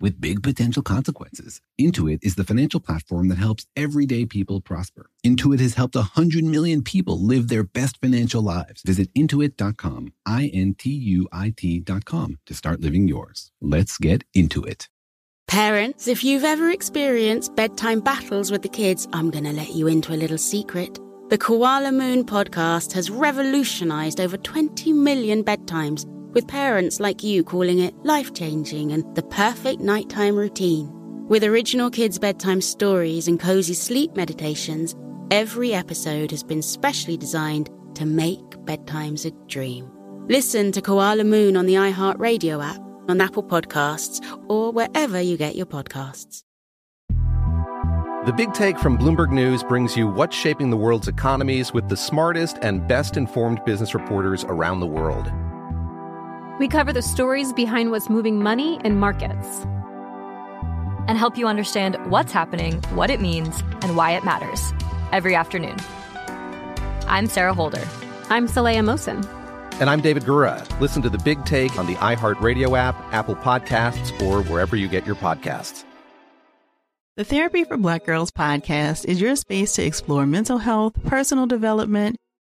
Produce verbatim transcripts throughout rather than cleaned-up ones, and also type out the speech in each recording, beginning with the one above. with big potential consequences. Intuit is the financial platform that helps everyday people prosper. Intuit has helped one hundred million people live their best financial lives. Visit intuit dot com, I N T U I T dot com to start living yours. Let's get into it. Parents, if you've ever experienced bedtime battles with the kids, I'm going to let you into a little secret. The Koala Moon podcast has revolutionized over twenty million bedtimes, with parents like you calling it life-changing and the perfect nighttime routine. With original kids' bedtime stories and cozy sleep meditations, every episode has been specially designed to make bedtimes a dream. Listen to Koala Moon on the iHeartRadio app, on Apple Podcasts, or wherever you get your podcasts. The Big Take from Bloomberg News brings you what's shaping the world's economies with the smartest and best-informed business reporters around the world. We cover the stories behind what's moving money and markets and help you understand what's happening, what it means, and why it matters every afternoon. I'm Sarah Holder. I'm Saleha Mohsen. And I'm David Gura. Listen to The Big Take on the iHeartRadio app, Apple Podcasts, or wherever you get your podcasts. The Therapy for Black Girls podcast is your space to explore mental health, personal development,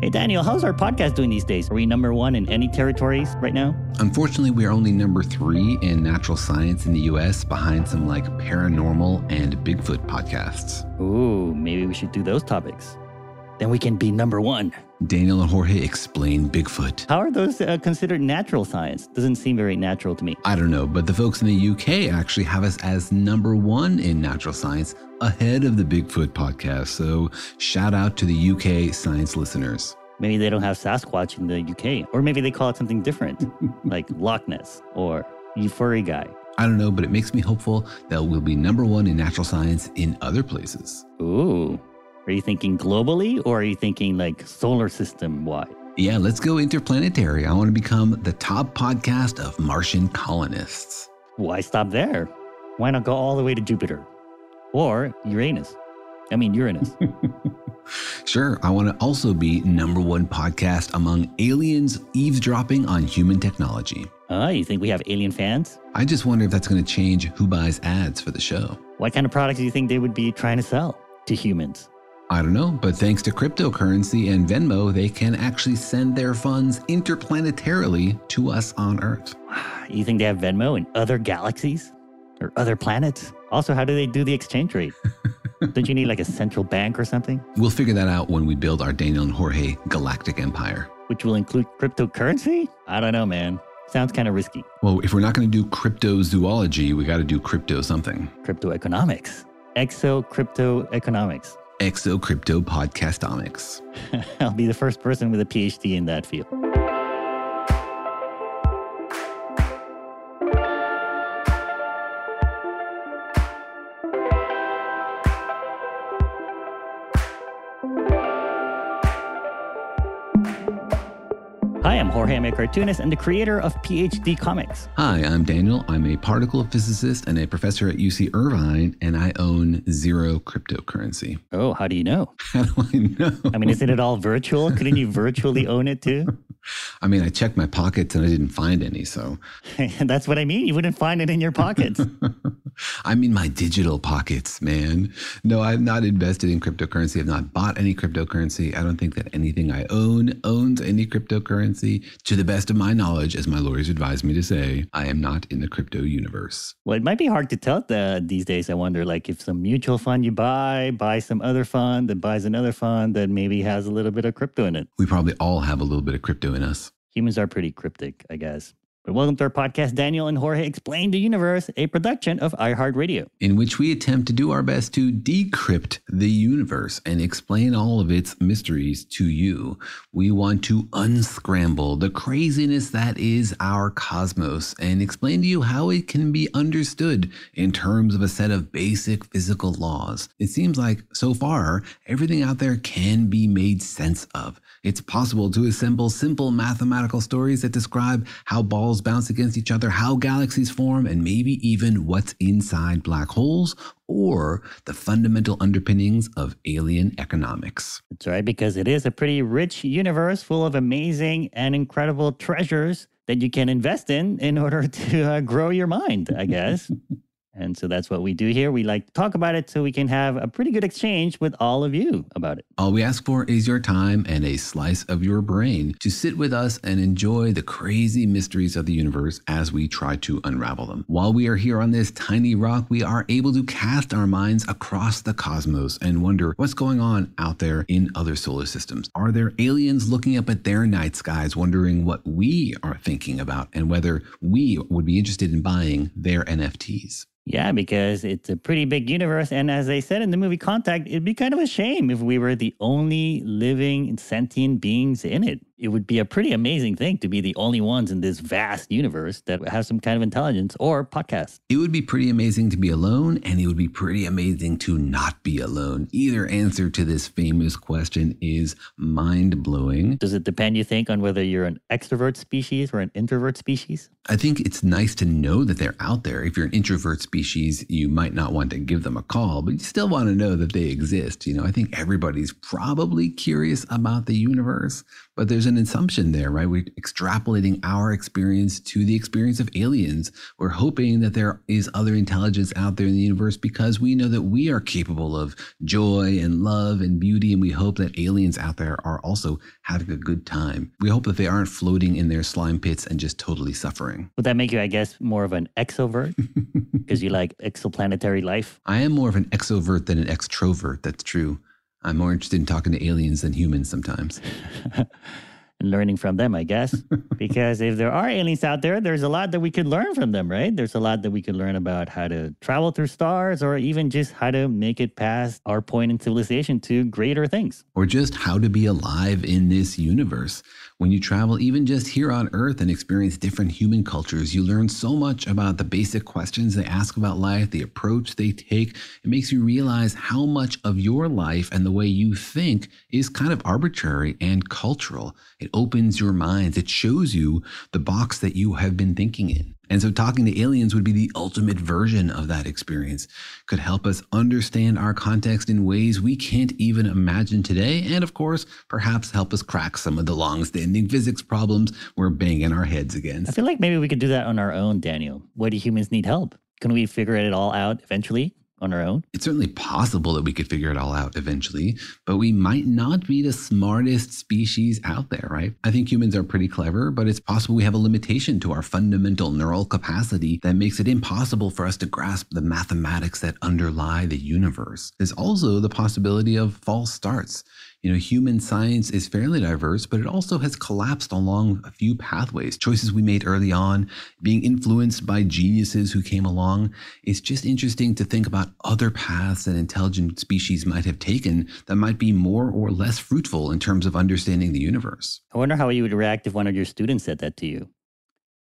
Hey, Daniel, how's our podcast doing these days? Are we number one in any territories right now? Unfortunately, we are only number three in natural science in the U S, behind some like paranormal and Bigfoot podcasts. Ooh, maybe we should do those topics. Then we can be number one. Daniel and Jorge Explain Bigfoot. How are those uh, considered natural science? Doesn't seem very natural to me. I don't know, but the folks in the U K actually have us as number one in natural science, ahead of the Bigfoot podcast. So shout out to the U K science listeners. Maybe they don't have Sasquatch in the U K, or maybe they call it something different, like Loch Ness or you furry guy. I don't know, but it makes me hopeful that we'll be number one in natural science in other places. Ooh. Are you thinking globally, or are you thinking like solar system-wide? Yeah, let's go interplanetary. I want to become the top podcast of Martian colonists. Why stop there? Why not go all the way to Jupiter? Or Uranus. I mean, Uranus. Sure. I want to also be number one podcast among aliens eavesdropping on human technology. Oh, you think we have alien fans? I just wonder if that's going to change who buys ads for the show. What kind of products do you think they would be trying to sell to humans? I don't know, but thanks to cryptocurrency and Venmo, they can actually send their funds interplanetarily to us on Earth. You think they have Venmo in other galaxies or other planets? Also, how do they do the exchange rate? Don't you need like a central bank or something? We'll figure that out when we build our Daniel and Jorge galactic empire. Which will include cryptocurrency? I don't know, man. Sounds kind of risky. Well, if we're not going to do cryptozoology, we got to do crypto something. Crypto economics. Exo crypto economics. Exo Crypto Podcastomics. I'll be the first person with a P H D in that field. Hi, I'm Jorge. I'm a cartoonist and the creator of P H D Comics. Hi, I'm Daniel. I'm a particle physicist and a professor at U C Irvine, and I own zero cryptocurrency. Oh, how do you know? How do I know? I mean, isn't it all virtual? Couldn't you virtually own it too? I mean, I checked my pockets and I didn't find any, so. That's what I mean. You wouldn't find it in your pockets. I mean, my digital pockets, man. No, I've not invested in cryptocurrency. I've not bought any cryptocurrency. I don't think that anything I own owns any cryptocurrency. To the best of my knowledge, as my lawyers advised me to say, I am not in the crypto universe. Well, it might be hard to tell the, these days. I wonder, like, if some mutual fund you buy, buy some other fund that buys another fund that maybe has a little bit of crypto in it. We probably all have a little bit of crypto in us. Humans are pretty cryptic, I guess. But welcome to our podcast, Daniel and Jorge Explain the Universe, a production of iHeartRadio, in which we attempt to do our best to decrypt the universe and explain all of its mysteries to you. We want to unscramble the craziness that is our cosmos and explain to you how it can be understood in terms of a set of basic physical laws. It seems like, so far, everything out there can be made sense of. It's possible to assemble simple mathematical stories that describe how balls bounce against each other, how galaxies form, and maybe even what's inside black holes or the fundamental underpinnings of alien economics. That's right, because it is a pretty rich universe full of amazing and incredible treasures that you can invest in in order to uh, grow your mind, I guess. And so that's what we do here. We like to talk about it so we can have a pretty good exchange with all of you about it. All we ask for is your time and a slice of your brain to sit with us and enjoy the crazy mysteries of the universe as we try to unravel them. While we are here on this tiny rock, we are able to cast our minds across the cosmos and wonder what's going on out there in other solar systems. Are there aliens looking up at their night skies, wondering what we are thinking about and whether we would be interested in buying their N F Ts? Yeah, because it's a pretty big universe. And as they said in the movie Contact, it'd be kind of a shame if we were the only living sentient beings in it. It would be a pretty amazing thing to be the only ones in this vast universe that have some kind of intelligence or podcast. It would be pretty amazing to be alone, and it would be pretty amazing to not be alone. Either answer to this famous question is mind-blowing. Does it depend, you think, on whether you're an extrovert species or an introvert species? I think it's nice to know that they're out there. If you're an introvert species, you might not want to give them a call, but you still want to know that they exist. You know, I think everybody's probably curious about the universe, but there's an assumption there, right? We're extrapolating our experience to the experience of aliens. We're hoping that there is other intelligence out there in the universe because we know that we are capable of joy and love and beauty, and we hope that aliens out there are also having a good time. We hope that they aren't floating in their slime pits and just totally suffering. Would that make you, I guess, more of an exovert? Because you like exoplanetary life? I am more of an exovert than an extrovert, that's true. I'm more interested in talking to aliens than humans sometimes. And learning from them, I guess. Because if there are aliens out there, there's a lot that we could learn from them, right? There's a lot that we could learn about how to travel through stars or even just how to make it past our point in civilization to greater things. Or just how to be alive in this universe. When you travel, even just here on Earth, and experience different human cultures, you learn so much about the basic questions they ask about life, the approach they take. It makes you realize how much of your life and the way you think is kind of arbitrary and cultural. It opens your minds. It shows you the box that you have been thinking in. And so talking to aliens would be the ultimate version of that experience. Could help us understand our context in ways we can't even imagine today. And of course, perhaps help us crack some of the long-standing physics problems we're banging our heads against. I feel like maybe we could do that on our own, Daniel. Why do humans need help? Can we figure it all out eventually? On our own? It's certainly possible that we could figure it all out eventually, but we might not be the smartest species out there, right? I think humans are pretty clever, but it's possible we have a limitation to our fundamental neural capacity that makes it impossible for us to grasp the mathematics that underlie the universe. There's also the possibility of false starts. You know, human science is fairly diverse, but it also has collapsed along a few pathways. Choices we made early on, being influenced by geniuses who came along. It's just interesting to think about other paths that intelligent species might have taken that might be more or less fruitful in terms of understanding the universe. I wonder how you would react if one of your students said that to you.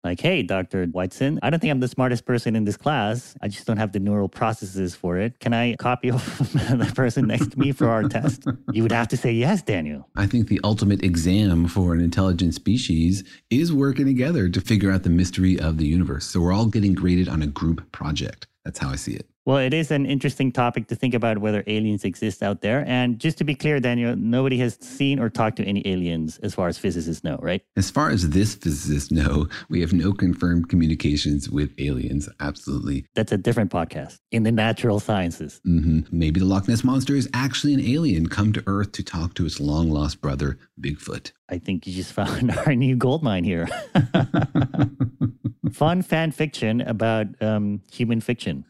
Like, hey, Doctor Whiteson, I don't think I'm the smartest person in this class. I just don't have the neural processes for it. Can I copy off the person next to me for our test? You would have to say yes, Daniel. I think the ultimate exam for an intelligent species is working together to figure out the mystery of the universe. So we're all getting graded on a group project. That's how I see it. Well, it is an interesting topic to think about whether aliens exist out there. And just to be clear, Daniel, nobody has seen or talked to any aliens as far as physicists know, right? As far as this physicist know, we have no confirmed communications with aliens. Absolutely. That's a different podcast in the natural sciences. Mm-hmm. Maybe the Loch Ness Monster is actually an alien come to Earth to talk to its long lost brother, Bigfoot. I think you just found our new goldmine here. fun fan fiction about um, human fiction.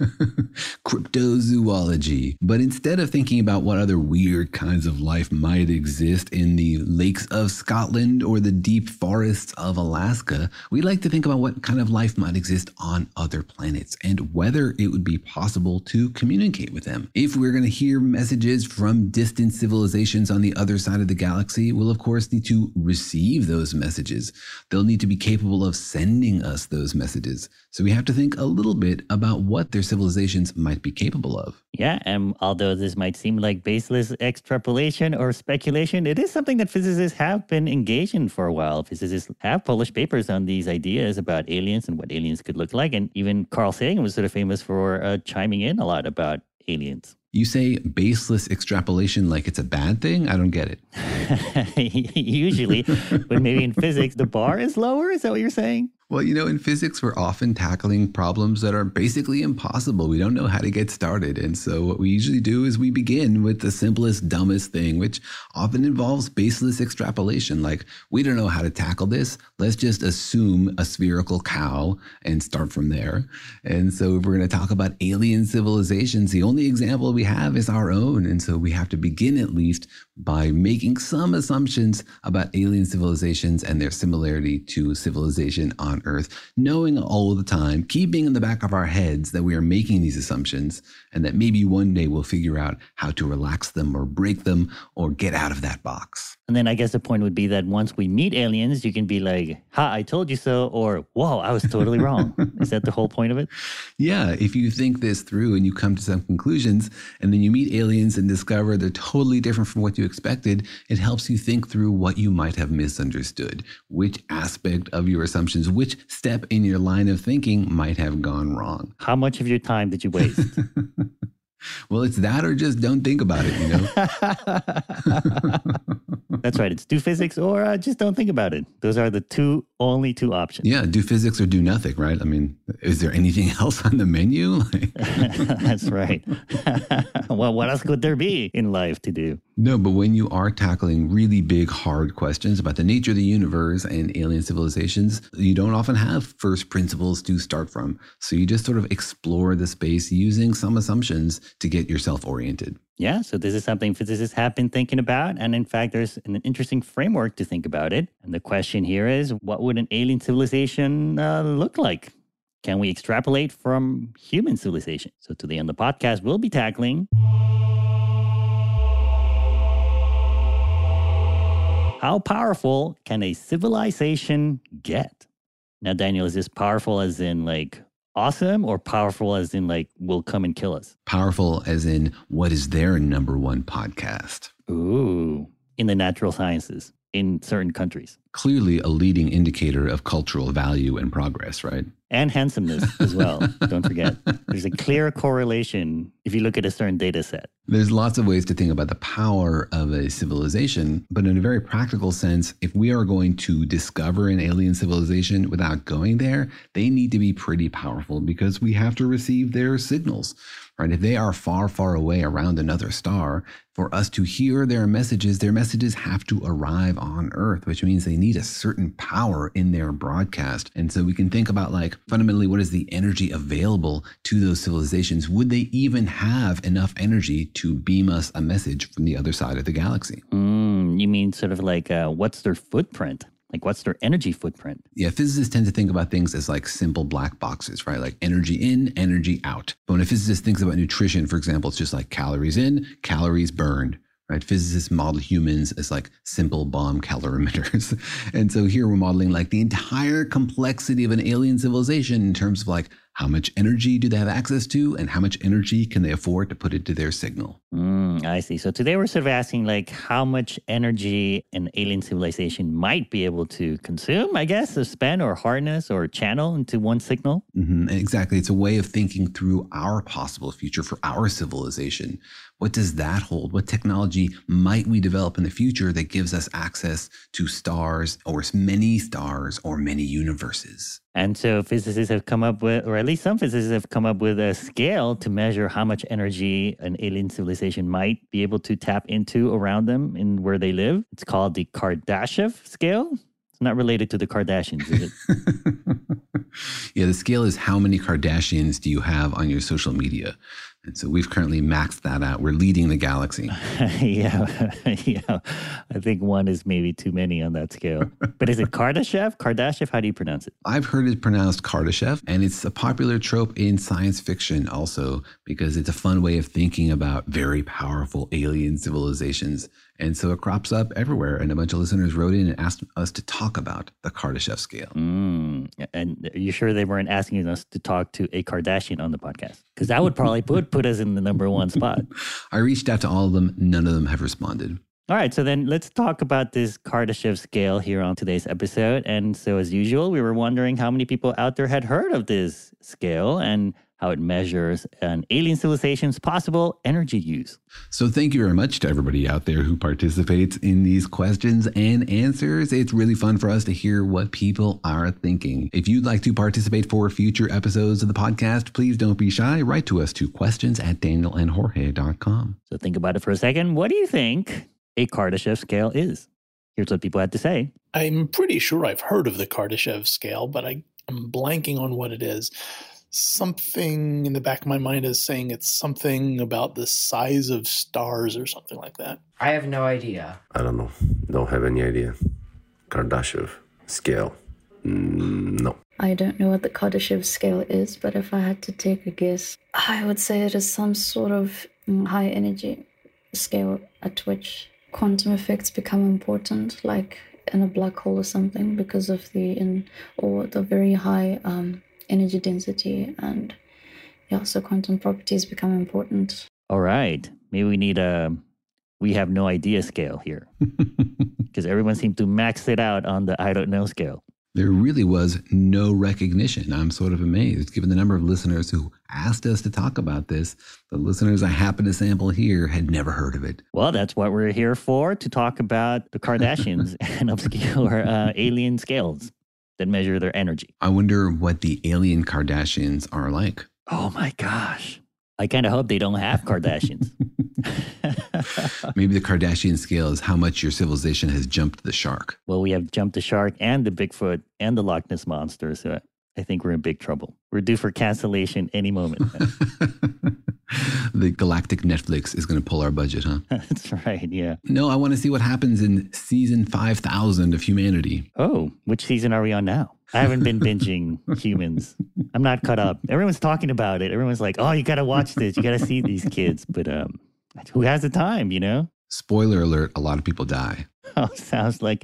Cryptozoology. But instead of thinking about what other weird kinds of life might exist in the lakes of Scotland or the deep forests of Alaska, we like to think about what kind of life might exist on other planets and whether it would be possible to communicate with them. If we're going to hear messages from distant civilizations on the other side of the galaxy, we'll of course need to receive those messages. They'll need to be capable of sending us those messages. So we have to think a little bit about what their civilizations might be capable of. Yeah, and um, although this might seem like baseless extrapolation or speculation, it is something that physicists have been engaged in for a while. Physicists have published papers on these ideas about aliens and what aliens could look like. And even Carl Sagan was sort of famous for uh, chiming in a lot about aliens. You say baseless extrapolation like it's a bad thing? I don't get it. Usually, but maybe in physics, the bar is lower? Is that what you're saying? Well, you know, in physics, we're often tackling problems that are basically impossible. We don't know how to get started. And so what we usually do is we begin with the simplest, dumbest thing, which often involves baseless extrapolation. Like, we don't know how to tackle this. Let's just assume a spherical cow and start from there. And so if we're going to talk about alien civilizations, the only example we have is our own. And so we have to begin at least by making some assumptions about alien civilizations and their similarity to civilization on Earth, knowing all the time, keeping in the back of our heads that we are making these assumptions and that maybe one day we'll figure out how to relax them or break them or get out of that box. And then I guess the point would be that once we meet aliens, you can be like, ha, I told you so, or whoa, I was totally wrong. Is that the whole point of it? Yeah, if you think this through and you come to some conclusions and then you meet aliens and discover they're totally different from what you expected, it helps you think through what you might have misunderstood, which aspect of your assumptions, which step in your line of thinking might have gone wrong. How much of your time did you waste? Well, it's that or just don't think about it, you know? That's right. It's do physics or uh, just don't think about it. Those are the two only two options. Yeah. Do physics or do nothing, right? I mean, is there anything else on the menu? That's right. Well, what else could there be in life to do? No, but when you are tackling really big, hard questions about the nature of the universe and alien civilizations, you don't often have first principles to start from. So you just sort of explore the space using some assumptions to get yourself oriented. Yeah, so this is something physicists have been thinking about. And in fact, there's an interesting framework to think about it. And the question here is, what would an alien civilization uh, look like? Can we extrapolate from human civilization? So today on the podcast, we'll be tackling how powerful can a civilization get? Now, Daniel, is this powerful as in like awesome or powerful as in like will come and kill us? Powerful as in what is their number one podcast? Ooh, in the natural sciences in certain countries. Clearly a leading indicator of cultural value and progress, right? And handsomeness as well. Don't forget. There's a clear correlation if you look at a certain data set. There's lots of ways to think about the power of a civilization, but in a very practical sense, if we are going to discover an alien civilization without going there, they need to be pretty powerful because we have to receive their signals, right? If they are far, far away around another star, for us to hear their messages, their messages have to arrive on Earth, which means they need a certain power in their broadcast. And so we can think about like, fundamentally, what is the energy available to those civilizations? Would they even have enough energy to beam us a message from the other side of the galaxy? Mm, you mean sort of like uh, what's their footprint? Like what's their energy footprint? Yeah, physicists tend to think about things as like simple black boxes, right? Like energy in, energy out. But when a physicist thinks about nutrition, for example, it's just like calories in, calories burned. Right? Physicists model humans as like simple bomb calorimeters. And so here we're modeling like the entire complexity of an alien civilization in terms of like how much energy do they have access to and how much energy can they afford to put into their signal. Mm, I see. So today we're sort of asking like how much energy an alien civilization might be able to consume, I guess, or spend or harness or channel into one signal. Mm-hmm, exactly. It's a way of thinking through our possible future for our civilization. What does that hold? What technology might we develop in the future that gives us access to stars or many stars or many universes? And so physicists have come up with, or at least some physicists have come up with a scale to measure how much energy an alien civilization might be able to tap into around them and where they live. It's called the Kardashev scale. It's not related to the Kardashians, is it? Yeah, the scale is how many Kardashians do you have on your social media? And so we've currently maxed that out. We're leading the galaxy. yeah, yeah. I think one is maybe too many on that scale. But is it Kardashev? Kardashev, how do you pronounce it? I've heard it pronounced Kardashev, and it's a popular trope in science fiction also because it's a fun way of thinking about very powerful alien civilizations. And so it crops up everywhere. And a bunch of listeners wrote in and asked us to talk about the Kardashev scale. Mm, and are you sure they weren't asking us to talk to a Kardashian on the podcast? Because that would probably put, put us in the number one spot. I reached out to all of them. None of them have responded. All right. So then let's talk about this Kardashev scale here on today's episode. And so as usual, we were wondering how many people out there had heard of this scale and how it measures an alien civilization's possible energy use. So thank you very much to everybody out there who participates in these questions and answers. It's really fun for us to hear what people are thinking. If you'd like to participate for future episodes of the podcast, please don't be shy. Write to us to questions at daniel and jorge dot com. So think about it for a second. What do you think a Kardashev scale is? Here's what people had to say. I'm pretty sure I've heard of the Kardashev scale, but I, I'm blanking on what it is. Something in the back of my mind is saying it's something about the size of stars or something like that. I have no idea. I don't know. Don't have any idea. Kardashev scale. Mm, no. I don't know what the Kardashev scale is, but if I had to take a guess, I would say it is some sort of high energy scale at which quantum effects become important, like in a black hole or something, because of the in or the very high um energy density, and yeah, so quantum properties become important. All right. Maybe we need a we have no idea scale here because everyone seemed to max it out on the I don't know scale. There really was no recognition. I'm sort of amazed. Given the number of listeners who asked us to talk about this, the listeners I happen to sample here had never heard of it. Well, that's what we're here for, to talk about the Kardashians and obscure uh, alien scales that measure their energy. I wonder what the alien Kardashians are like. Oh my gosh. I kind of hope they don't have Kardashians. Maybe the Kardashian scale is how much your civilization has jumped the shark. Well, we have jumped the shark and the Bigfoot and the Loch Ness Monster, so I think we're in big trouble. We're due for cancellation any moment. The galactic Netflix is going to pull our budget, huh? That's right, yeah. No, I want to see what happens in season five thousand of Humanity. Oh, which season are we on now? I haven't been binging Humans. I'm not caught up. Everyone's talking about it. Everyone's like, oh, you got to watch this. You got to see these kids. But um, who has the time, you know? Spoiler alert, a lot of people die. Oh, sounds like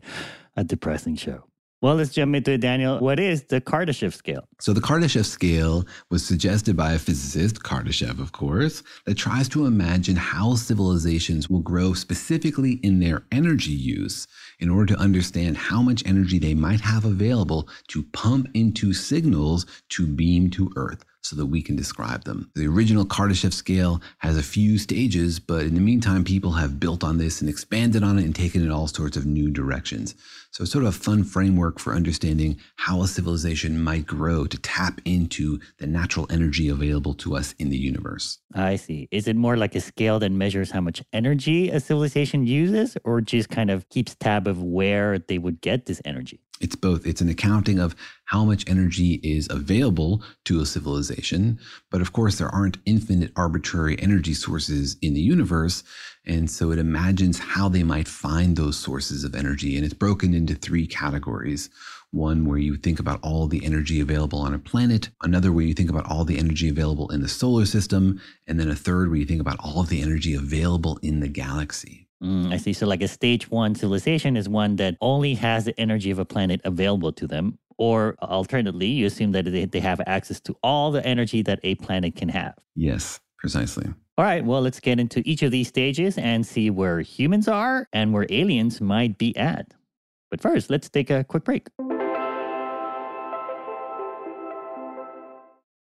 a depressing show. Well, let's jump into it, Daniel. What is the Kardashev scale? So the Kardashev scale was suggested by a physicist, Kardashev, of course, that tries to imagine how civilizations will grow specifically in their energy use in order to understand how much energy they might have available to pump into signals to beam to Earth, so that we can describe them. The original Kardashev scale has a few stages, but in the meantime, people have built on this and expanded on it and taken it all sorts of new directions. So it's sort of a fun framework for understanding how a civilization might grow to tap into the natural energy available to us in the universe. I see. Is it more like a scale that measures how much energy a civilization uses, or just kind of keeps tab of where they would get this energy? It's both. It's an accounting of how much energy is available to a civilization. But of course, there aren't infinite arbitrary energy sources in the universe. And so it imagines how they might find those sources of energy. And it's broken into three categories. One where you think about all the energy available on a planet, another where you think about all the energy available in the solar system, and then a third where you think about all of the energy available in the galaxy. Mm, I see. So like a stage one civilization is one that only has the energy of a planet available to them. Or alternatively, you assume that they have access to all the energy that a planet can have. Yes, precisely. All right. Well, let's get into each of these stages and see where humans are and where aliens might be at. But first, let's take a quick break.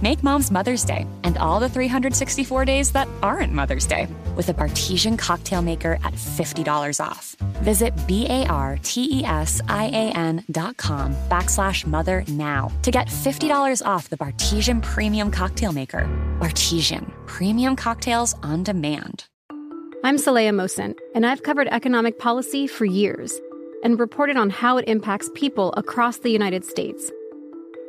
Make Mom's Mother's Day and all the three hundred sixty-four days that aren't Mother's Day with a Bartesian Cocktail Maker at fifty dollars off. Visit B-A-R-T-E-S-I-A-N dot com backslash mother now to get fifty dollars off the Bartesian Premium Cocktail Maker. Artesian, premium cocktails on demand. I'm Saleha Mohsen, and I've covered economic policy for years and reported on how it impacts people across the United States.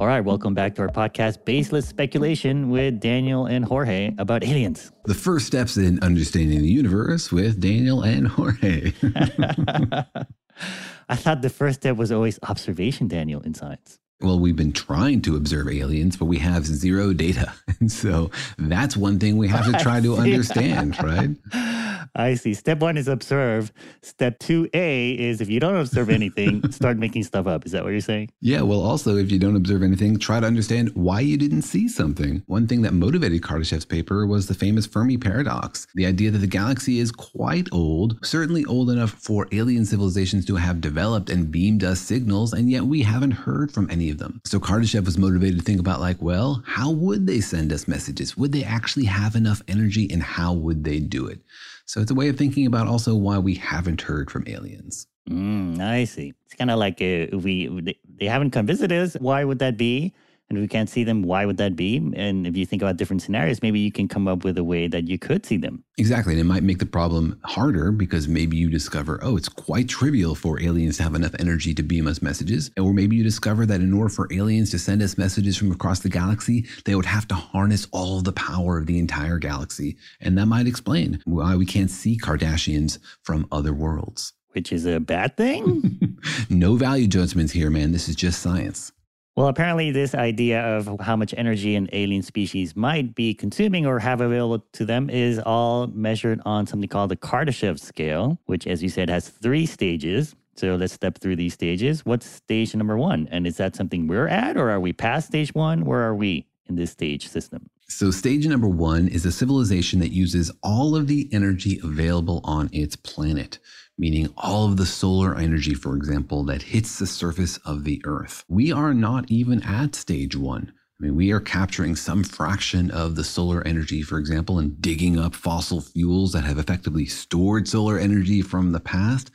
All right, welcome back to our podcast, Baseless Speculation, with Daniel and Jorge about aliens. The first steps in understanding the universe with Daniel and Jorge. I thought the first step was always observation, Daniel, in science. Well, we've been trying to observe aliens, but we have zero data. And so that's one thing we have to try to understand, right? I see. Step one is observe. Step two A is if you don't observe anything, start making stuff up. Is that what you're saying? Yeah. Well, also, if you don't observe anything, try to understand why you didn't see something. One thing that motivated Kardashev's paper was the famous Fermi paradox, the idea that the galaxy is quite old, certainly old enough for alien civilizations to have developed and beamed us signals, and yet we haven't heard from any of them. So Kardashev was motivated to think about, like, well, how would they send us messages? Would they actually have enough energy, and how would they do it? So it's a way of thinking about also why we haven't heard from aliens. Mm, I see. It's kind of like uh, we they haven't come visit us. Why would that be? And if we can't see them, why would that be? And if you think about different scenarios, maybe you can come up with a way that you could see them. Exactly. And it might make the problem harder because maybe you discover, oh, it's quite trivial for aliens to have enough energy to beam us messages. Or maybe you discover that in order for aliens to send us messages from across the galaxy, they would have to harness all of the power of the entire galaxy. And that might explain why we can't see Kardashians from other worlds. which is a bad thing? No value judgments here, man. This is just science. Well, apparently this idea of how much energy an alien species might be consuming or have available to them is all measured on something called the Kardashev scale, which, as you said, has three stages. So let's step through these stages. What's stage number one? And is that something we're at, or are we past stage one? Where are we in this stage system? So stage number one is a civilization that uses all of the energy available on its planet, meaning all of the solar energy, for example, that hits the surface of the Earth. We are not even at stage one. I mean, we are capturing some fraction of the solar energy, for example, and digging up fossil fuels that have effectively stored solar energy from the past.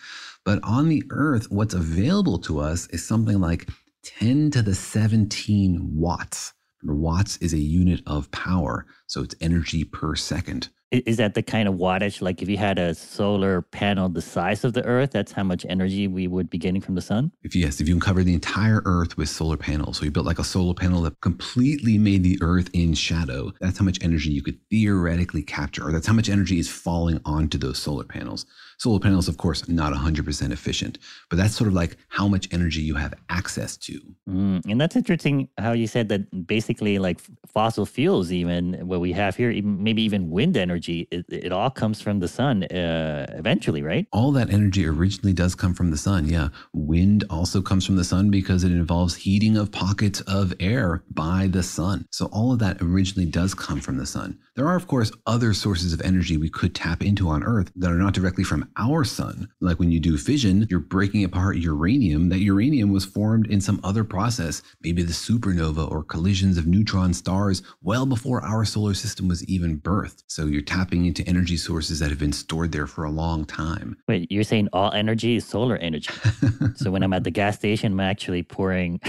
But on the Earth, what's available to us is something like ten to the seventeen watts. Remember, watts is a unit of power, so it's energy per second. Is that the kind of wattage, like if you had a solar panel the size of the Earth, that's how much energy we would be getting from the sun? If yes, if you can cover the entire Earth with solar panels, so you built like a solar panel that completely made the Earth in shadow, that's how much energy you could theoretically capture, or that's how much energy is falling onto those solar panels. Solar panels, of course, not one hundred percent efficient, but that's sort of like how much energy you have access to. Mm, and that's interesting how you said that basically like fossil fuels, even what we have here, even, maybe even wind energy, it, it all comes from the sun uh, eventually, right? All that energy originally does come from the sun, yeah. Wind also comes from the sun because it involves heating of pockets of air by the sun. So all of that originally does come from the sun. There are, of course, other sources of energy we could tap into on Earth that are not directly from our sun. Like when you do fission, you're breaking apart uranium. That uranium was formed in some other process, maybe the supernova or collisions of neutron stars well before our solar system was even birthed. So you're tapping into energy sources that have been stored there for a long time. Wait, you're saying all energy is solar energy. So when I'm at the gas station, I'm actually pouring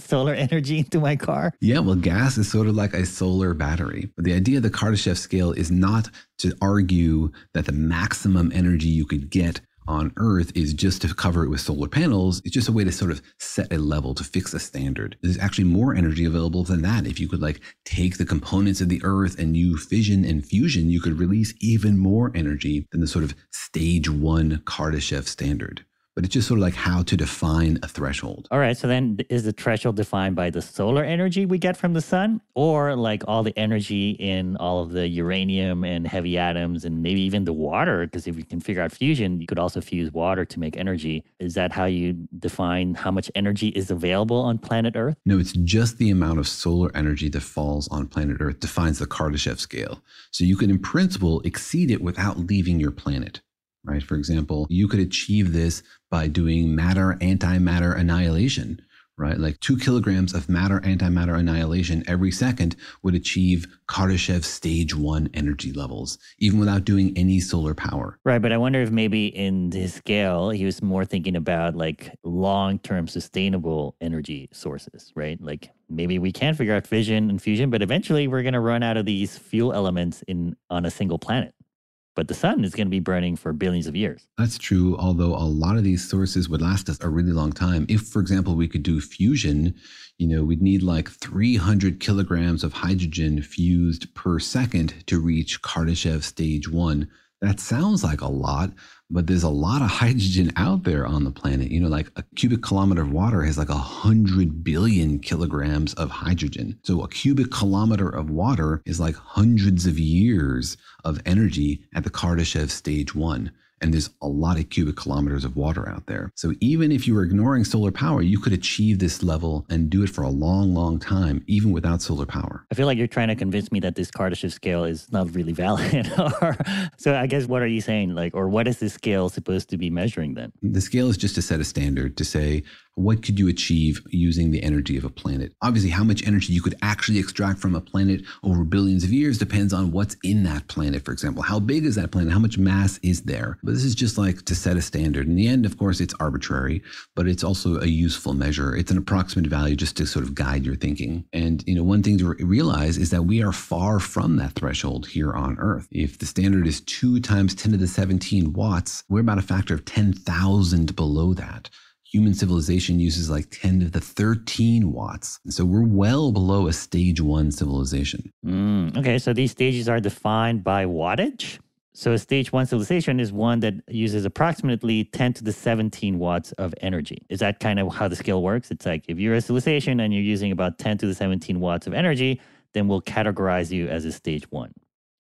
solar energy into my car? Yeah, well, gas is sort of like a solar battery. But the idea of the Kardashev scale is not to argue that the maximum energy you could get on Earth is just to cover it with solar panels. It's just a way to sort of set a level, to fix a standard. There's actually more energy available than that. If you could like take the components of the Earth and you fission and fusion, you could release even more energy than the sort of stage one Kardashev standard. But it's just sort of like how to define a threshold. All right. So then is the threshold defined by the solar energy we get from the sun, or like all the energy in all of the uranium and heavy atoms and maybe even the water? Because if you can figure out fusion, you could also fuse water to make energy. Is that how you define how much energy is available on planet Earth? No, it's just the amount of solar energy that falls on planet Earth defines the Kardashev scale. So you can, in principle, exceed it without leaving your planet. Right? For example, you could achieve this by doing matter antimatter annihilation, right? Like two kilograms of matter antimatter annihilation every second would achieve Kardashev stage one energy levels, even without doing any solar power. Right. But I wonder if maybe in his scale, he was more thinking about like long-term sustainable energy sources, right? Like maybe we can figure out fission and fusion, but eventually we're going to run out of these fuel elements in on a single planet. But the sun is going to be burning for billions of years. That's true, although a lot of these sources would last us a really long time. If, for example, we could do fusion, you know, we'd need like three hundred kilograms of hydrogen fused per second to reach Kardashev stage one. That sounds like a lot, but there's a lot of hydrogen out there on the planet. You know, like a cubic kilometer of water has like one hundred billion kilograms of hydrogen. So a cubic kilometer of water is like hundreds of years of energy at the Kardashev stage one. And there's a lot of cubic kilometers of water out there. So even if you were ignoring solar power, you could achieve this level and do it for a long, long time, even without solar power. I feel like you're trying to convince me that this Kardashev scale is not really valid. So I guess what are you saying? Like, or what is this scale supposed to be measuring then? The scale is just to set a standard to say, what could you achieve using the energy of a planet? Obviously, how much energy you could actually extract from a planet over billions of years depends on what's in that planet, for example. How big is that planet? How much mass is there? But this is just like to set a standard. In the end, of course, it's arbitrary, but it's also a useful measure. It's an approximate value just to sort of guide your thinking. And, you know, one thing to re- realize is that we are far from that threshold here on Earth. If the standard is two times ten to the seventeen watts, we're about a factor of ten thousand below that. Human civilization uses like ten to the thirteen watts. And so we're well below a stage one civilization. Mm, okay, so these stages are defined by wattage? So a stage one civilization is one that uses approximately ten to the seventeen watts of energy. Is that kind of how the scale works? It's like if you're a civilization and you're using about ten to the seventeen watts of energy, then we'll categorize you as a stage one.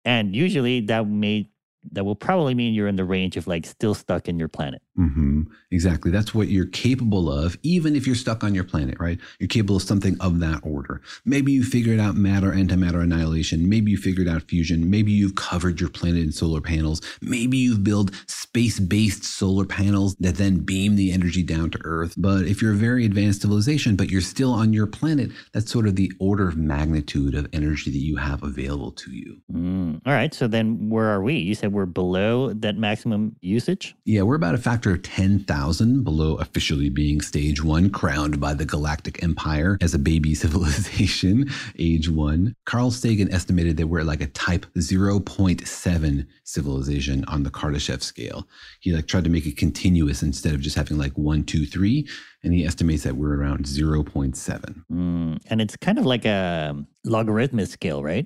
And usually that may that will probably mean you're in the range of like still stuck in your planet. Mm-hmm. Exactly. That's what you're capable of, even if you're stuck on your planet, right? You're capable of something of that order. Maybe you figured out matter, antimatter annihilation. Maybe you figured out fusion. Maybe you've covered your planet in solar panels. Maybe you've built space-based solar panels that then beam the energy down to Earth. But if you're a very advanced civilization, but you're still on your planet, that's sort of the order of magnitude of energy that you have available to you. Mm. All right. So then where are we? You said we're below that maximum usage? Yeah, we're about a factor of ten thousand below officially being stage one, crowned by the Galactic Empire as a baby civilization, age one. Carl Sagan estimated that we're like a type zero point seven civilization on the Kardashev scale. He like tried to make it continuous instead of just having like one, two, three. And he estimates that we're around zero point seven. Mm, and it's kind of like a logarithmic scale, right?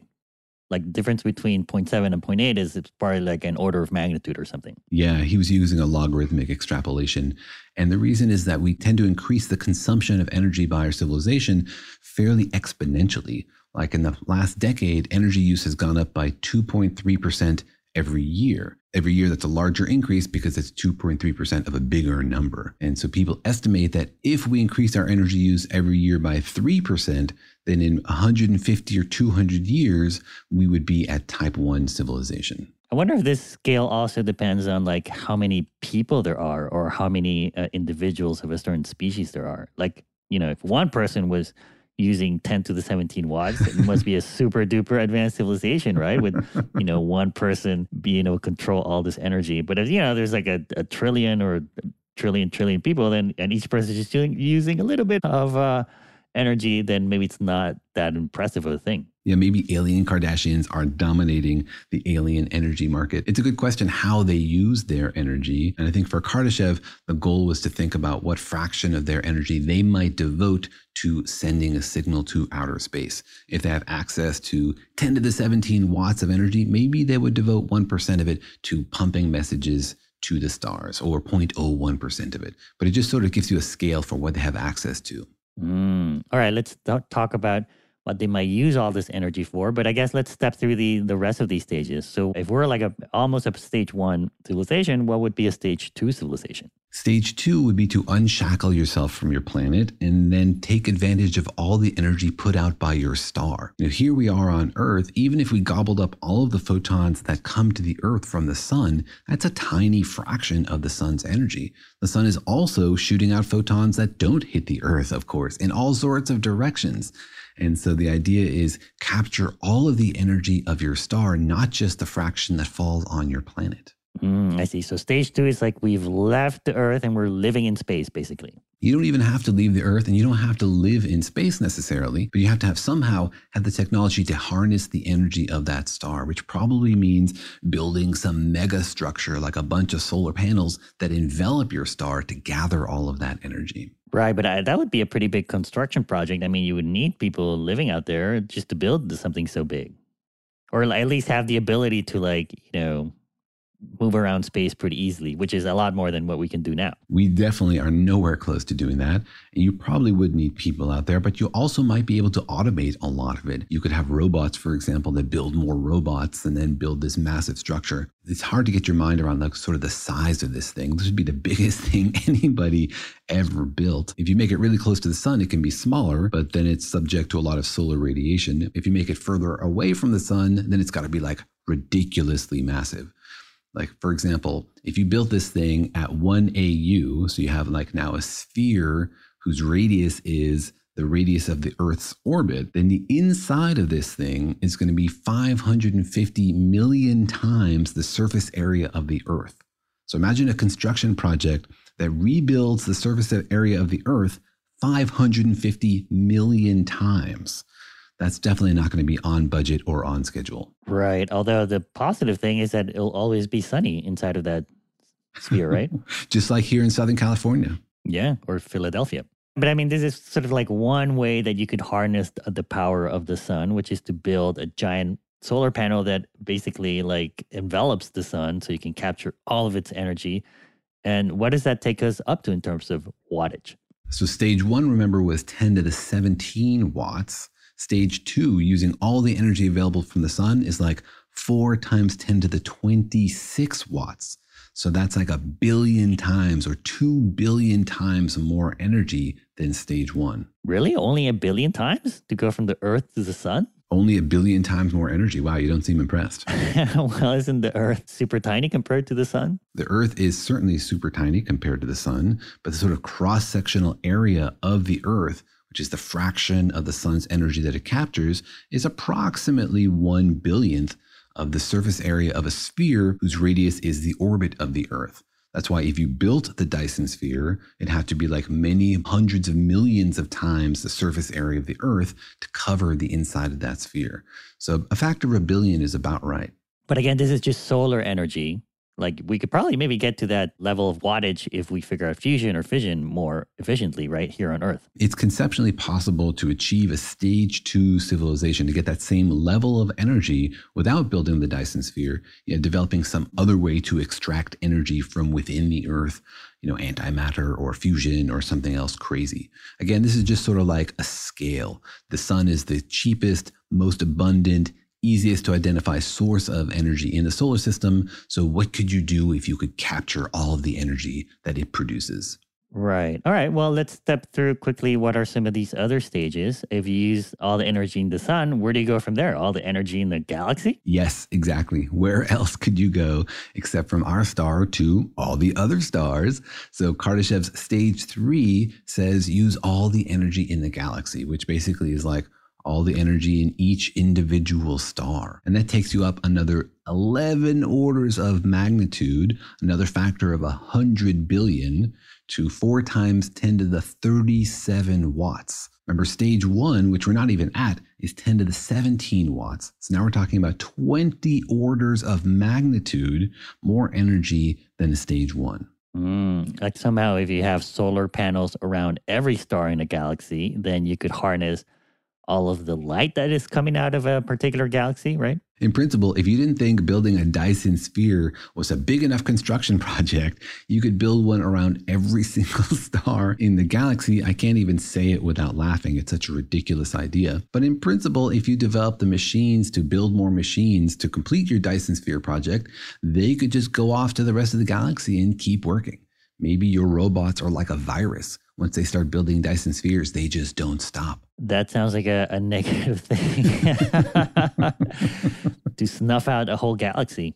Like the difference between zero point seven and zero point eight is it's probably like an order of magnitude or something. Yeah, he was using a logarithmic extrapolation. And the reason is that we tend to increase the consumption of energy by our civilization fairly exponentially. Like in the last decade, energy use has gone up by two point three percent every year. Every year, that's a larger increase because it's two point three percent of a bigger number. And so people estimate that if we increase our energy use every year by three percent, then in one hundred fifty or two hundred years, we would be at type one civilization. I wonder if this scale also depends on like how many people there are or how many uh, individuals of a certain species there are. Like, you know, if one person was using ten to the seventeen watts, it must be a super duper advanced civilization, right? With, you know, one person being able to control all this energy. But if, you know, there's like a, a trillion or a trillion, trillion people, then and each person is doing, using a little bit of uh, energy, then maybe it's not that impressive of a thing. Yeah, maybe alien Kardashians are dominating the alien energy market. It's a good question how they use their energy. And I think for Kardashev, the goal was to think about what fraction of their energy they might devote to sending a signal to outer space. If they have access to ten to the seventeen watts of energy, maybe they would devote one percent of it to pumping messages to the stars, or zero point zero one percent of it. But it just sort of gives you a scale for what they have access to. Mm. All right, let's th- talk about what they might use all this energy for. But I guess let's step through the, the rest of these stages. So if we're like a almost a stage one civilization, what would be a stage two civilization? Stage two would be to unshackle yourself from your planet and then take advantage of all the energy put out by your star. Now, here we are on Earth. Even if we gobbled up all of the photons that come to the Earth from the sun, that's a tiny fraction of the sun's energy. The sun is also shooting out photons that don't hit the Earth, of course, in all sorts of directions. And so the idea is capture all of the energy of your star, not just the fraction that falls on your planet. Mm, I see. So stage two is like we've left the Earth and we're living in space, basically. You don't even have to leave the Earth and you don't have to live in space necessarily, but you have to have somehow have the technology to harness the energy of that star, which probably means building some mega structure like a bunch of solar panels that envelop your star to gather all of that energy. Right, but I, that would be a pretty big construction project. I mean, you would need people living out there just to build something so big, or at least have the ability to, like, you know, move around space pretty easily, which is a lot more than what we can do now. We definitely are nowhere close to doing that. And you probably would need people out there, but you also might be able to automate a lot of it. You could have robots, for example, that build more robots and then build this massive structure. It's hard to get your mind around like sort of the size of this thing. This would be the biggest thing anybody ever built. If you make it really close to the sun, it can be smaller, but then it's subject to a lot of solar radiation. If you make it further away from the sun, then it's got to be like ridiculously massive. Like, for example, if you built this thing at one A U, so you have like now a sphere whose radius is the radius of the Earth's orbit, then the inside of this thing is going to be five hundred fifty million times the surface area of the Earth. So imagine a construction project that rebuilds the surface area of the Earth five hundred fifty million times. That's definitely not going to be on budget or on schedule. Right. Although the positive thing is that it'll always be sunny inside of that sphere, right? Just like here in Southern California. Yeah, or Philadelphia. But I mean, this is sort of like one way that you could harness the power of the sun, which is to build a giant solar panel that basically like envelops the sun so you can capture all of its energy. And what does that take us up to in terms of wattage? So stage one, remember, was ten to the seventeen watts. Stage two, using all the energy available from the sun, is like four times ten to the twenty-six watts. So that's like a billion times or two billion times more energy than stage one. Really? Only a billion times to go from the earth to the sun? Only a billion times more energy. Wow, you don't seem impressed. Well, isn't the earth super tiny compared to the sun? The earth is certainly super tiny compared to the sun, but the sort of cross-sectional area of the earth, which is the fraction of the sun's energy that it captures, is approximately one billionth of the surface area of a sphere whose radius is the orbit of the earth. That's why if you built the Dyson sphere, it'd have to be like many hundreds of millions of times the surface area of the earth to cover the inside of that sphere. So a factor of a billion is about right. But again, this is just solar energy. Like we could probably maybe get to that level of wattage if we figure out fusion or fission more efficiently right here on Earth. It's conceptually possible to achieve a stage two civilization, to get that same level of energy without building the Dyson sphere, you know, developing some other way to extract energy from within the Earth, you know, antimatter or fusion or something else crazy. Again, this is just sort of like a scale. The sun is the cheapest, most abundant, easiest to identify source of energy in the solar system. So what could you do if you could capture all of the energy that it produces? Right. All right. Well, let's step through quickly. What are some of these other stages? If you use all the energy in the sun, where do you go from there? All the energy in the galaxy? Yes, exactly. Where else could you go except from our star to all the other stars? So Kardashev's stage three says use all the energy in the galaxy, which basically is like all the energy in each individual star. And that takes you up another eleven orders of magnitude, another factor of one hundred billion, to four times ten to the thirty-seven watts. Remember, stage one, which we're not even at, is ten to the seventeen watts. So now we're talking about twenty orders of magnitude more energy than stage one. Mm, like somehow if you have solar panels around every star in a galaxy, then you could harness all of the light that is coming out of a particular galaxy, right? In principle, if you didn't think building a Dyson sphere was a big enough construction project, you could build one around every single star in the galaxy. I can't even say it without laughing. It's such a ridiculous idea. But in principle, if you develop the machines to build more machines to complete your Dyson sphere project, they could just go off to the rest of the galaxy and keep working. Maybe your robots are like a virus. Once they start building Dyson spheres, they just don't stop. That sounds like a, a negative thing. To snuff out a whole galaxy,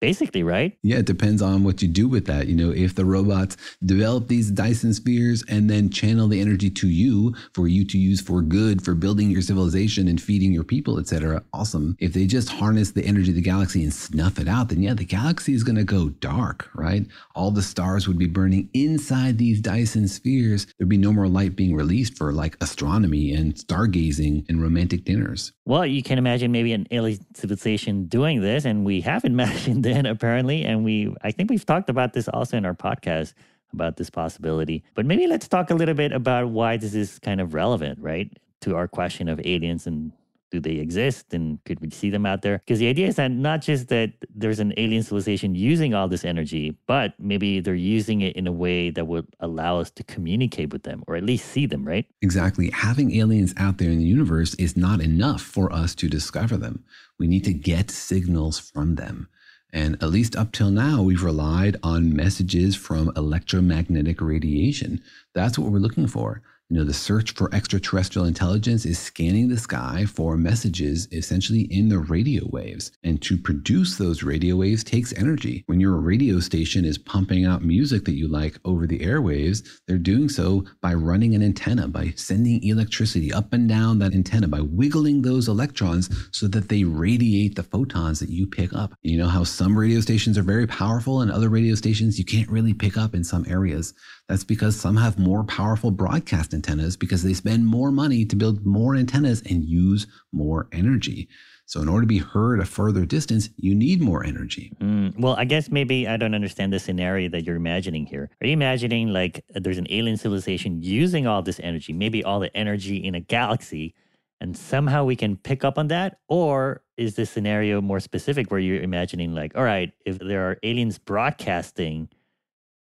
basically, right? Yeah, it depends on what you do with that. You know, if the robots develop these Dyson spheres and then channel the energy to you for you to use for good, for building your civilization and feeding your people, et cetera, awesome. If they just harness the energy of the galaxy and snuff it out, then yeah, the galaxy is going to go dark, right? All the stars would be burning inside these Dyson spheres. There'd be no more light being released for like astronomy and stargazing and romantic dinners. Well, you can imagine maybe an alien civilization doing this, and we have imagined it apparently. And we, I think we've talked about this also in our podcast about this possibility. But maybe let's talk a little bit about why this is kind of relevant, right, to our question of aliens and do they exist and could we see them out there? Because the idea is that not just that there's an alien civilization using all this energy, but maybe they're using it in a way that would allow us to communicate with them or at least see them, right? Exactly. Having aliens out there in the universe is not enough for us to discover them. We need to get signals from them. And at least up till now, we've relied on messages from electromagnetic radiation. That's what we're looking for. You know, the search for extraterrestrial intelligence is scanning the sky for messages essentially in the radio waves. And to produce those radio waves takes energy. When your radio station is pumping out music that you like over the airwaves, they're doing so by running an antenna, by sending electricity up and down that antenna, by wiggling those electrons so that they radiate the photons that you pick up. You know how some radio stations are very powerful and other radio stations you can't really pick up in some areas. That's because some have more powerful broadcast antennas because they spend more money to build more antennas and use more energy. So in order to be heard a further distance, you need more energy. Mm, well, I guess maybe I don't understand the scenario that you're imagining here. Are you imagining like there's an alien civilization using all this energy, maybe all the energy in a galaxy, And somehow we can pick up on that? Or is this scenario more specific where you're imagining like, all right, if there are aliens broadcasting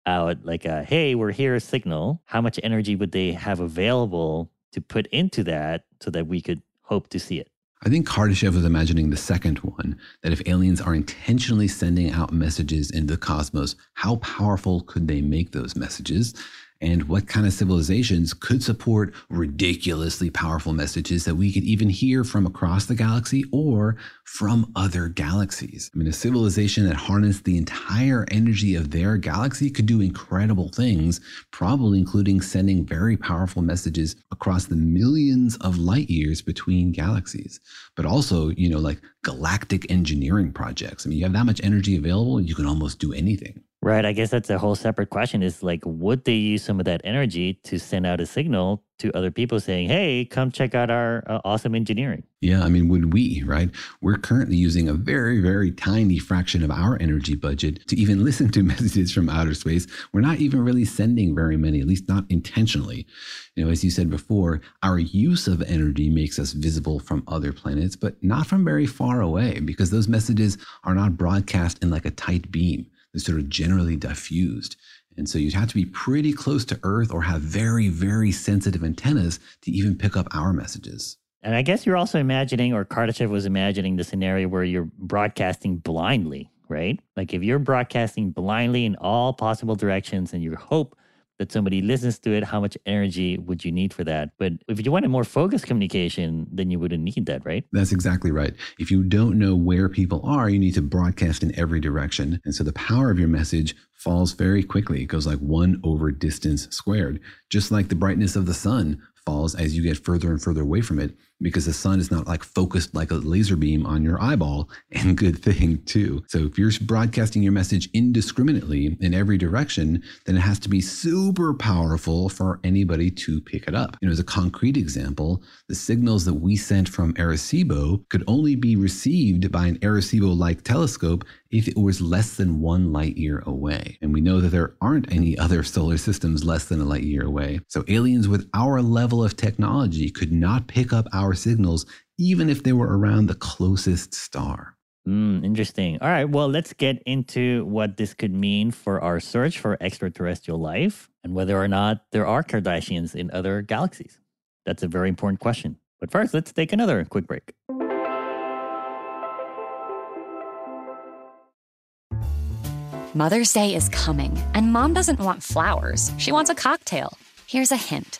out like a, hey, we're here signal, how much energy would they have available to put into that so that we could hope to see it? I think Kardashev was imagining the second one, that if aliens are intentionally sending out messages into the cosmos, how powerful could they make those messages? And what kind of civilizations could support ridiculously powerful messages that we could even hear from across the galaxy or from other galaxies? I mean, a civilization that harnessed the entire energy of their galaxy could do incredible things, probably including sending very powerful messages across the millions of light years between galaxies. But also, you know, like galactic engineering projects. I mean, you have that much energy available, you can almost do anything. Right. I guess that's a whole separate question is like, would they use some of that energy to send out a signal to other people saying, hey, come check out our uh, awesome engineering? Yeah. I mean, would we, right? We're currently using a very, very tiny fraction of our energy budget to even listen to messages from outer space. We're not even really sending very many, at least not intentionally. You know, as you said before, our use of energy makes us visible from other planets, but not from very far away because those messages are not broadcast in like a tight beam. Is sort of generally diffused. And so you'd have to be pretty close to Earth or have very, very sensitive antennas to even pick up our messages. And I guess you're also imagining, or Kardashev was imagining, the scenario where you're broadcasting blindly, right? Like if you're broadcasting blindly in all possible directions and you hope that somebody listens to it, how much energy would you need for that? But if you wanted more focused communication, then you wouldn't need that, right? That's exactly right. If you don't know where people are, you need to broadcast in every direction. And so the power of your message falls very quickly. It goes like one over distance squared, just like the brightness of the sun falls as you get further and further away from it, because the sun is not like focused like a laser beam on your eyeball, and good thing too. So if you're broadcasting your message indiscriminately in every direction, then it has to be super powerful for anybody to pick it up. You know, as a concrete example, the signals that we sent from Arecibo could only be received by an Arecibo-like telescope if it was less than one light year away. And we know that there aren't any other solar systems less than a light year away. So aliens with our level of technology could not pick up our signals, even if they were around the closest star. Mm, interesting. All right, well, let's get into what this could mean for our search for extraterrestrial life and whether or not there are Kardashians in other galaxies. That's a very important question. But first, let's take another quick break. Mother's Day is coming, and Mom doesn't want flowers. She wants a cocktail. Here's a hint.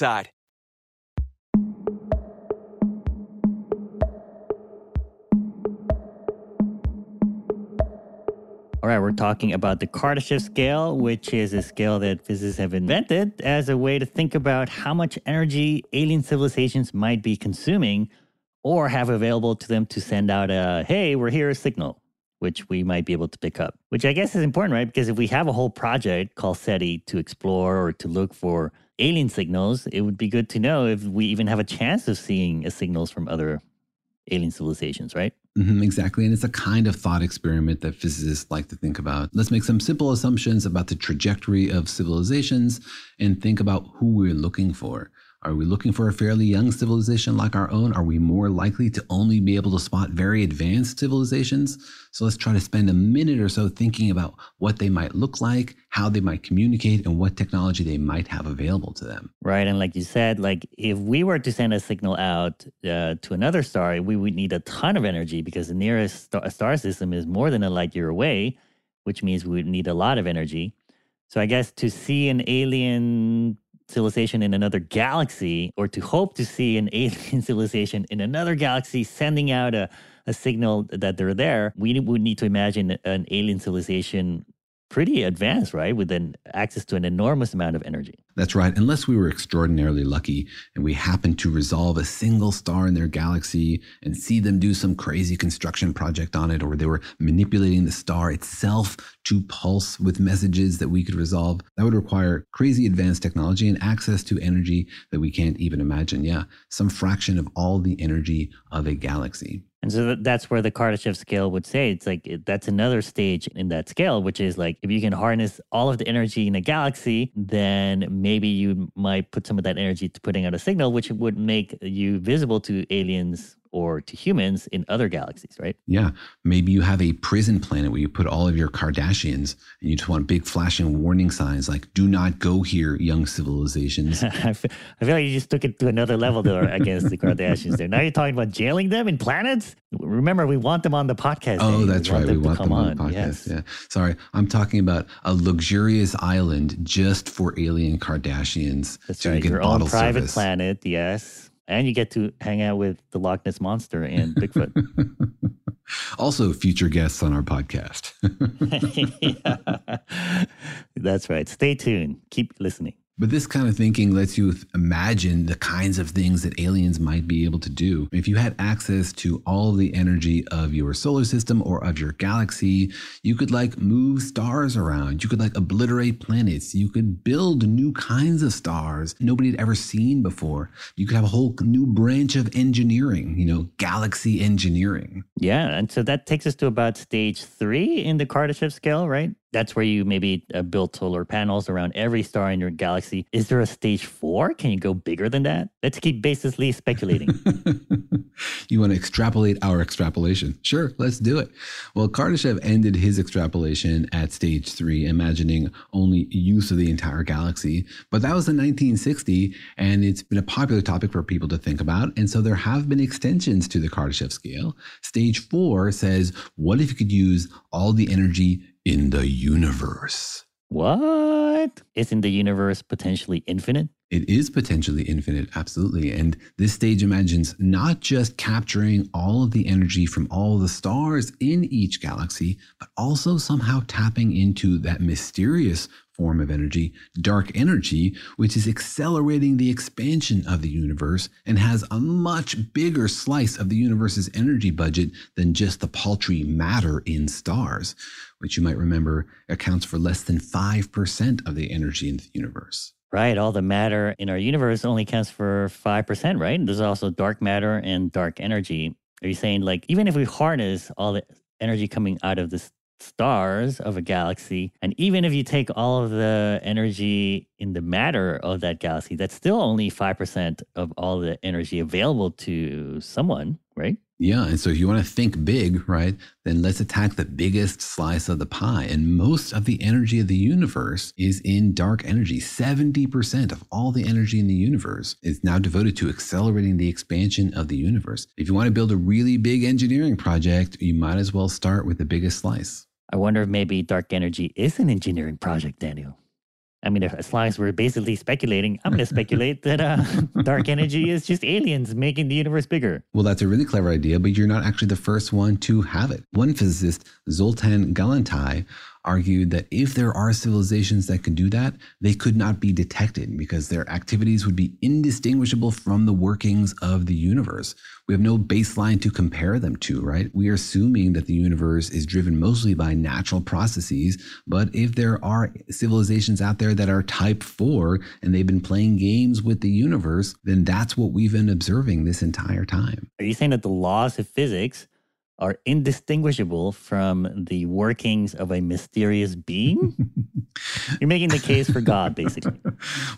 Side. All right, we're talking about the Kardashev scale, which is a scale that physicists have invented as a way to think about how much energy alien civilizations might be consuming or have available to them to send out a, hey, we're here signal, which we might be able to pick up, which I guess is important, right? Because if we have a whole project called SETI to explore or to look for alien signals, it would be good to know if we even have a chance of seeing a signals from other alien civilizations, right? Mm-hmm, exactly. And it's a kind of thought experiment that physicists like to think about. Let's make some simple assumptions about the trajectory of civilizations and think about who we're looking for. Are we looking for a fairly young civilization like our own? Are we more likely to only be able to spot very advanced civilizations? So let's try to spend a minute or so thinking about what they might look like, how they might communicate, and what technology they might have available to them. Right. And like you said, like if we were to send a signal out uh, to another star, we would need a ton of energy because the nearest star, star system is more than a light year away, which means we would need a lot of energy. So I guess to see an alien civilization in another galaxy, or to hope to see an alien civilization in another galaxy sending out a, a signal that they're there, we would need to imagine an alien civilization pretty advanced, right? With an access to an enormous amount of energy. That's right. Unless we were extraordinarily lucky and we happened to resolve a single star in their galaxy and see them do some crazy construction project on it, or they were manipulating the star itself to pulse with messages that we could resolve. That would require crazy advanced technology and access to energy that we can't even imagine. Yeah, some fraction of all the energy of a galaxy. And so that's where the Kardashev scale would say, it's like, that's another stage in that scale, which is like, if you can harness all of the energy in a galaxy, then maybe you might put some of that energy to putting out a signal, which would make you visible to aliens or to humans in other galaxies, right? Yeah. Maybe you have a prison planet where you put all of your Kardashians and you just want big flashing warning signs like, do not go here, young civilizations. I feel like you just took it to another level there against the Kardashians there. Now you're talking about jailing them in planets? Remember, we want them on the podcast. Oh, that's right. We want them on the podcast. Yeah. Sorry. I'm talking about a luxurious island just for alien Kardashians. That's right. Your own private planet. Yes. And you get to hang out with the Loch Ness Monster and Bigfoot. Also future guests on our podcast. Yeah. That's right. Stay tuned. Keep listening. But this kind of thinking lets you imagine the kinds of things that aliens might be able to do. If you had access to all the energy of your solar system or of your galaxy, you could like move stars around. You could like obliterate planets. You could build new kinds of stars nobody had ever seen before. You could have a whole new branch of engineering, you know, galaxy engineering. Yeah. And so that takes us to about stage three in the Kardashev scale, right? That's where you maybe uh, build solar panels around every star in your galaxy. Is there a stage four? Can you go bigger than that? Let's keep baselessly speculating. You want to extrapolate our extrapolation. Sure, let's do it. Well, Kardashev ended his extrapolation at stage three, imagining only use of the entire galaxy. But that was in nineteen sixty, and it's been a popular topic for people to think about. And so there have been extensions to the Kardashev scale. Stage four says, what if you could use all the energy in the universe? What? Isn't the universe potentially infinite? It is potentially infinite, absolutely. And this stage imagines not just capturing all of the energy from all the stars in each galaxy, but also somehow tapping into that mysterious form of energy, dark energy, which is accelerating the expansion of the universe and has a much bigger slice of the universe's energy budget than just the paltry matter in stars, which you might remember accounts for less than five percent of the energy in the universe. Right. All the matter in our universe only counts for five percent, right? There's also dark matter and dark energy. Are you saying, like, even if we harness all the energy coming out of the stars of a galaxy, and even if you take all of the energy in the matter of that galaxy, that's still only five percent of all the energy available to someone, right? Yeah, and so if you want to think big, right, then let's attack the biggest slice of the pie. And most of the energy of the universe is in dark energy. seventy percent of all the energy in the universe is now devoted to accelerating the expansion of the universe. If you want to build a really big engineering project, you might as well start with the biggest slice. I wonder if maybe dark energy is an engineering project, Daniel. I mean, as long as we're basically speculating, I'm going to speculate that uh, dark energy is just aliens making the universe bigger. Well, that's a really clever idea, but you're not actually the first one to have it. One physicist, Zoltan Galantai, argued that if there are civilizations that could do that, they could not be detected because their activities would be indistinguishable from the workings of the universe. We have no baseline to compare them to, right? We are assuming that the universe is driven mostly by natural processes, but if there are civilizations out there that are type four and they've been playing games with the universe, then that's what we've been observing this entire time. Are you saying that the laws of physics are indistinguishable from the workings of a mysterious being? You're making the case for God, basically.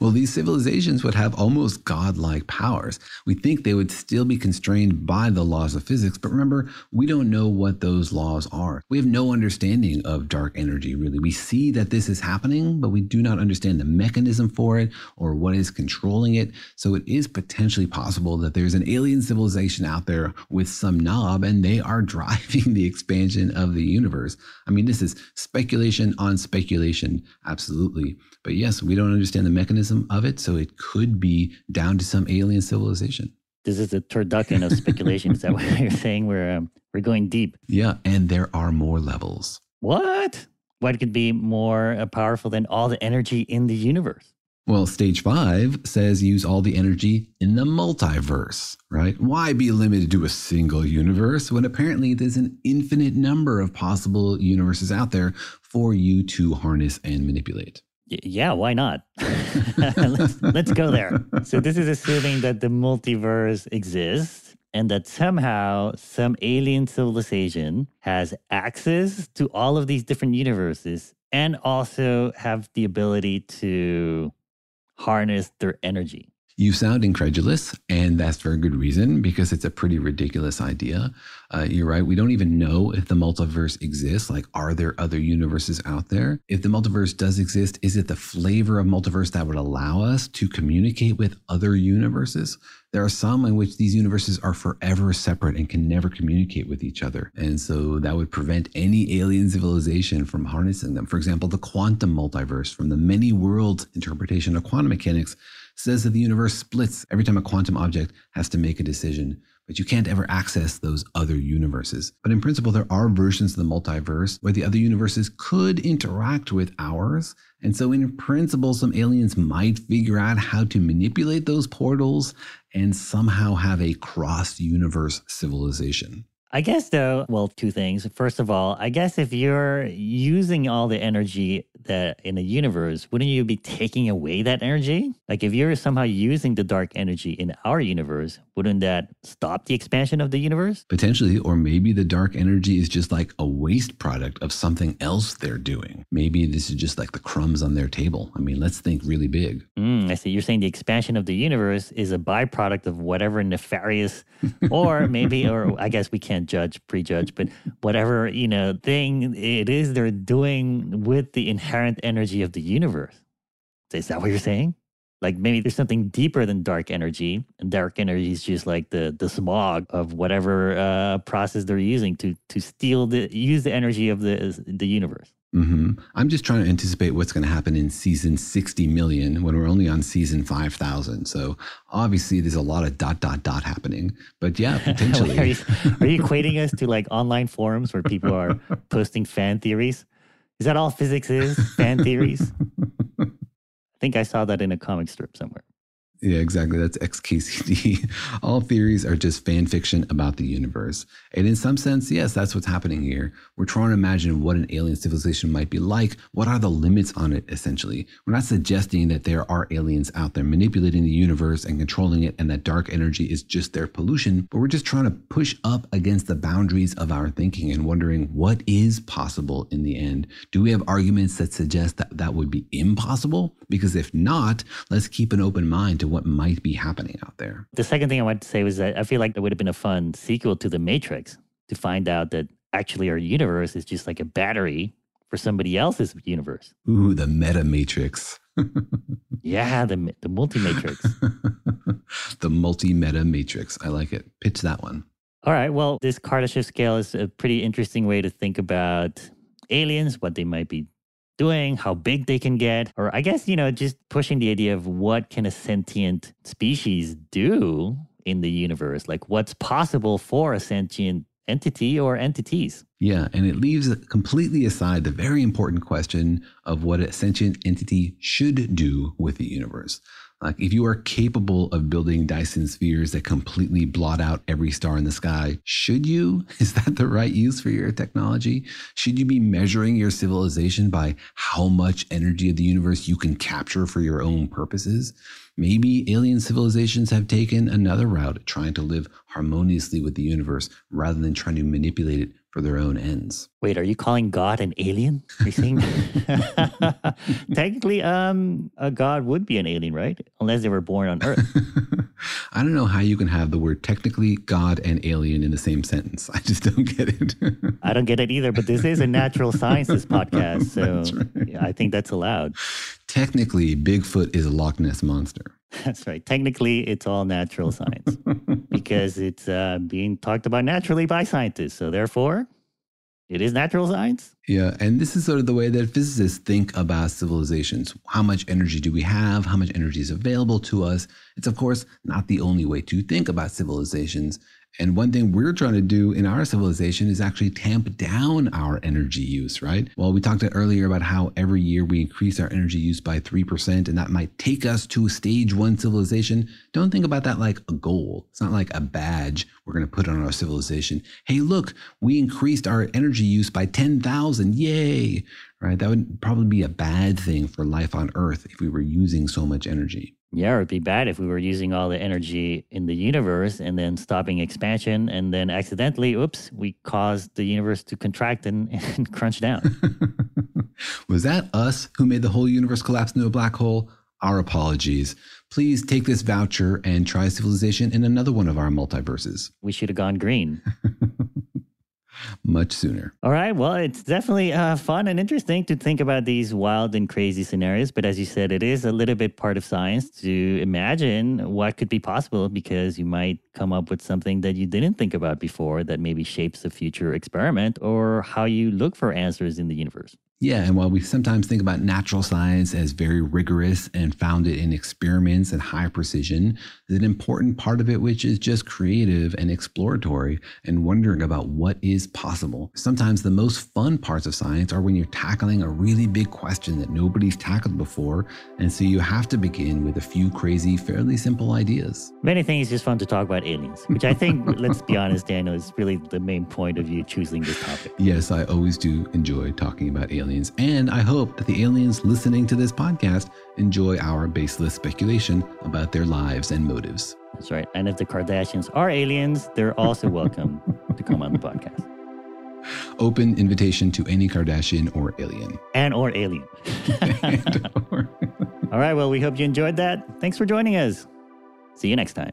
Well, these civilizations would have almost godlike powers. We think they would still be constrained by the laws of physics, but remember, we don't know what those laws are. We have no understanding of dark energy, really. We see that this is happening, but we do not understand the mechanism for it or what is controlling it. So it is potentially possible that there's an alien civilization out there with some knob, and they are driving the expansion of the universe. I mean, this is speculation on speculation, absolutely. But yes, we don't understand the mechanism of it, so it could be down to some alien civilization. This is a turducken of speculation. Is that what you're saying? We're um, we're going deep. Yeah, and there are more levels. What? What could be more uh, powerful than all the energy in the universe? Well, stage five says use all the energy in the multiverse, right? Why be limited to a single universe when apparently there's an infinite number of possible universes out there for you to harness and manipulate? Yeah, why not? let's, let's go there. So this is assuming that the multiverse exists and that somehow some alien civilization has access to all of these different universes and also have the ability to harness their energy. You sound incredulous, and that's for a good reason, because it's a pretty ridiculous idea. Uh, you're right. We don't even know if the multiverse exists. Like, are there other universes out there? If the multiverse does exist, is it the flavor of multiverse that would allow us to communicate with other universes? There are some in which these universes are forever separate and can never communicate with each other. And so that would prevent any alien civilization from harnessing them. For example, the quantum multiverse from the many worlds interpretation of quantum mechanics says that the universe splits every time a quantum object has to make a decision, but you can't ever access those other universes. But in principle, there are versions of the multiverse where the other universes could interact with ours. And so in principle, some aliens might figure out how to manipulate those portals and somehow have a cross-universe civilization. I guess, though, well, two things. First of all, I guess if you're using all the energy that in the universe, wouldn't you be taking away that energy? Like if you're somehow using the dark energy in our universe, wouldn't that stop the expansion of the universe? Potentially, or maybe the dark energy is just like a waste product of something else they're doing. Maybe this is just like the crumbs on their table. I mean, let's think really big. Mm, I see. You're saying the expansion of the universe is a byproduct of whatever nefarious or maybe, or I guess we can't judge, prejudge, but whatever, you know, thing it is they're doing with the inheritance. Current energy of the universe. Is that what you're saying? Like maybe there's something deeper than dark energy, and dark energy is just like the the smog of whatever uh, process they're using to to steal the use the energy of the the universe. Mm-hmm. I'm just trying to anticipate what's going to happen in season sixty million when we're only on season five thousand. So obviously there's a lot of dot, dot, dot happening. But yeah, potentially. are, you, are you equating us to like online forums where people are posting fan theories? Is that all physics is? Fan theories? I think I saw that in a comic strip somewhere. Yeah, exactly. That's X K C D. All theories are just fan fiction about the universe. And in some sense, yes, that's what's happening here. We're trying to imagine what an alien civilization might be like. What are the limits on it, essentially? We're not suggesting that there are aliens out there manipulating the universe and controlling it and that dark energy is just their pollution, but we're just trying to push up against the boundaries of our thinking and wondering what is possible in the end. Do we have arguments that suggest that that would be impossible? Because if not, let's keep an open mind to what might be happening out there. The second thing I wanted to say was that I feel like there would have been a fun sequel to The Matrix to find out that actually our universe is just like a battery for somebody else's universe. Ooh, the meta matrix. Yeah, the, the multi-matrix. The multi-meta matrix. I like it. Pitch that one. All right. Well, this Kardashev scale is a pretty interesting way to think about aliens, what they might be doing, how big they can get, or I guess, you know, just pushing the idea of what can a sentient species do in the universe? Like what's possible for a sentient entity or entities? Yeah, and it leaves completely aside the very important question of what a sentient entity should do with the universe. Like if you are capable of building Dyson spheres that completely blot out every star in the sky, should you? Is that the right use for your technology? Should you be measuring your civilization by how much energy of the universe you can capture for your own purposes? Maybe alien civilizations have taken another route, trying to live harmoniously with the universe rather than trying to manipulate it for their own ends. Wait, are you calling God an alien? Are you saying technically um, a God would be an alien, right? Unless they were born on Earth. I don't know how you can have the word technically God and alien in the same sentence. I just don't get it. I don't get it either, but this is a natural sciences podcast, so right. Yeah, I think that's allowed. Technically, Bigfoot is a Loch Ness monster. That's right. Technically, it's all natural science because it's uh, being talked about naturally by scientists. So therefore, it is natural science. Yeah. And this is sort of the way that physicists think about civilizations. How much energy do we have? How much energy is available to us? It's, of course, not the only way to think about civilizations. And one thing we're trying to do in our civilization is actually tamp down our energy use, right? Well, we talked earlier about how every year we increase our energy use by three percent, and that might take us to stage one civilization. Don't think about that like a goal. It's not like a badge we're going to put on our civilization. Hey, look, we increased our energy use by ten thousand. Yay, right? That would probably be a bad thing for life on Earth if we were using so much energy. Yeah, it would be bad if we were using all the energy in the universe and then stopping expansion and then accidentally, oops, we caused the universe to contract and, and crunch down. Was that us who made the whole universe collapse into a black hole? Our apologies. Please take this voucher and try civilization in another one of our multiverses. We should have gone green. Much sooner. All right. Well, it's definitely uh, fun and interesting to think about these wild and crazy scenarios. But as you said, it is a little bit part of science to imagine what could be possible because you might come up with something that you didn't think about before that maybe shapes a future experiment or how you look for answers in the universe. Yeah, and while we sometimes think about natural science as very rigorous and founded in experiments and high precision, there's an important part of it which is just creative and exploratory and wondering about what is possible. Sometimes the most fun parts of science are when you're tackling a really big question that nobody's tackled before, and so you have to begin with a few crazy, fairly simple ideas. If anything, it's just fun to talk about aliens, which I think, let's be honest, Daniel, is really the main point of you choosing this topic. Yes, I always do enjoy talking about aliens. And I hope that the aliens listening to this podcast enjoy our baseless speculation about their lives and motives. That's right. And if the Kardashians are aliens, they're also welcome to come on the podcast. Open invitation to any Kardashian or alien. And or alien. and or. All right. Well, we hope you enjoyed that. Thanks for joining us. See you next time.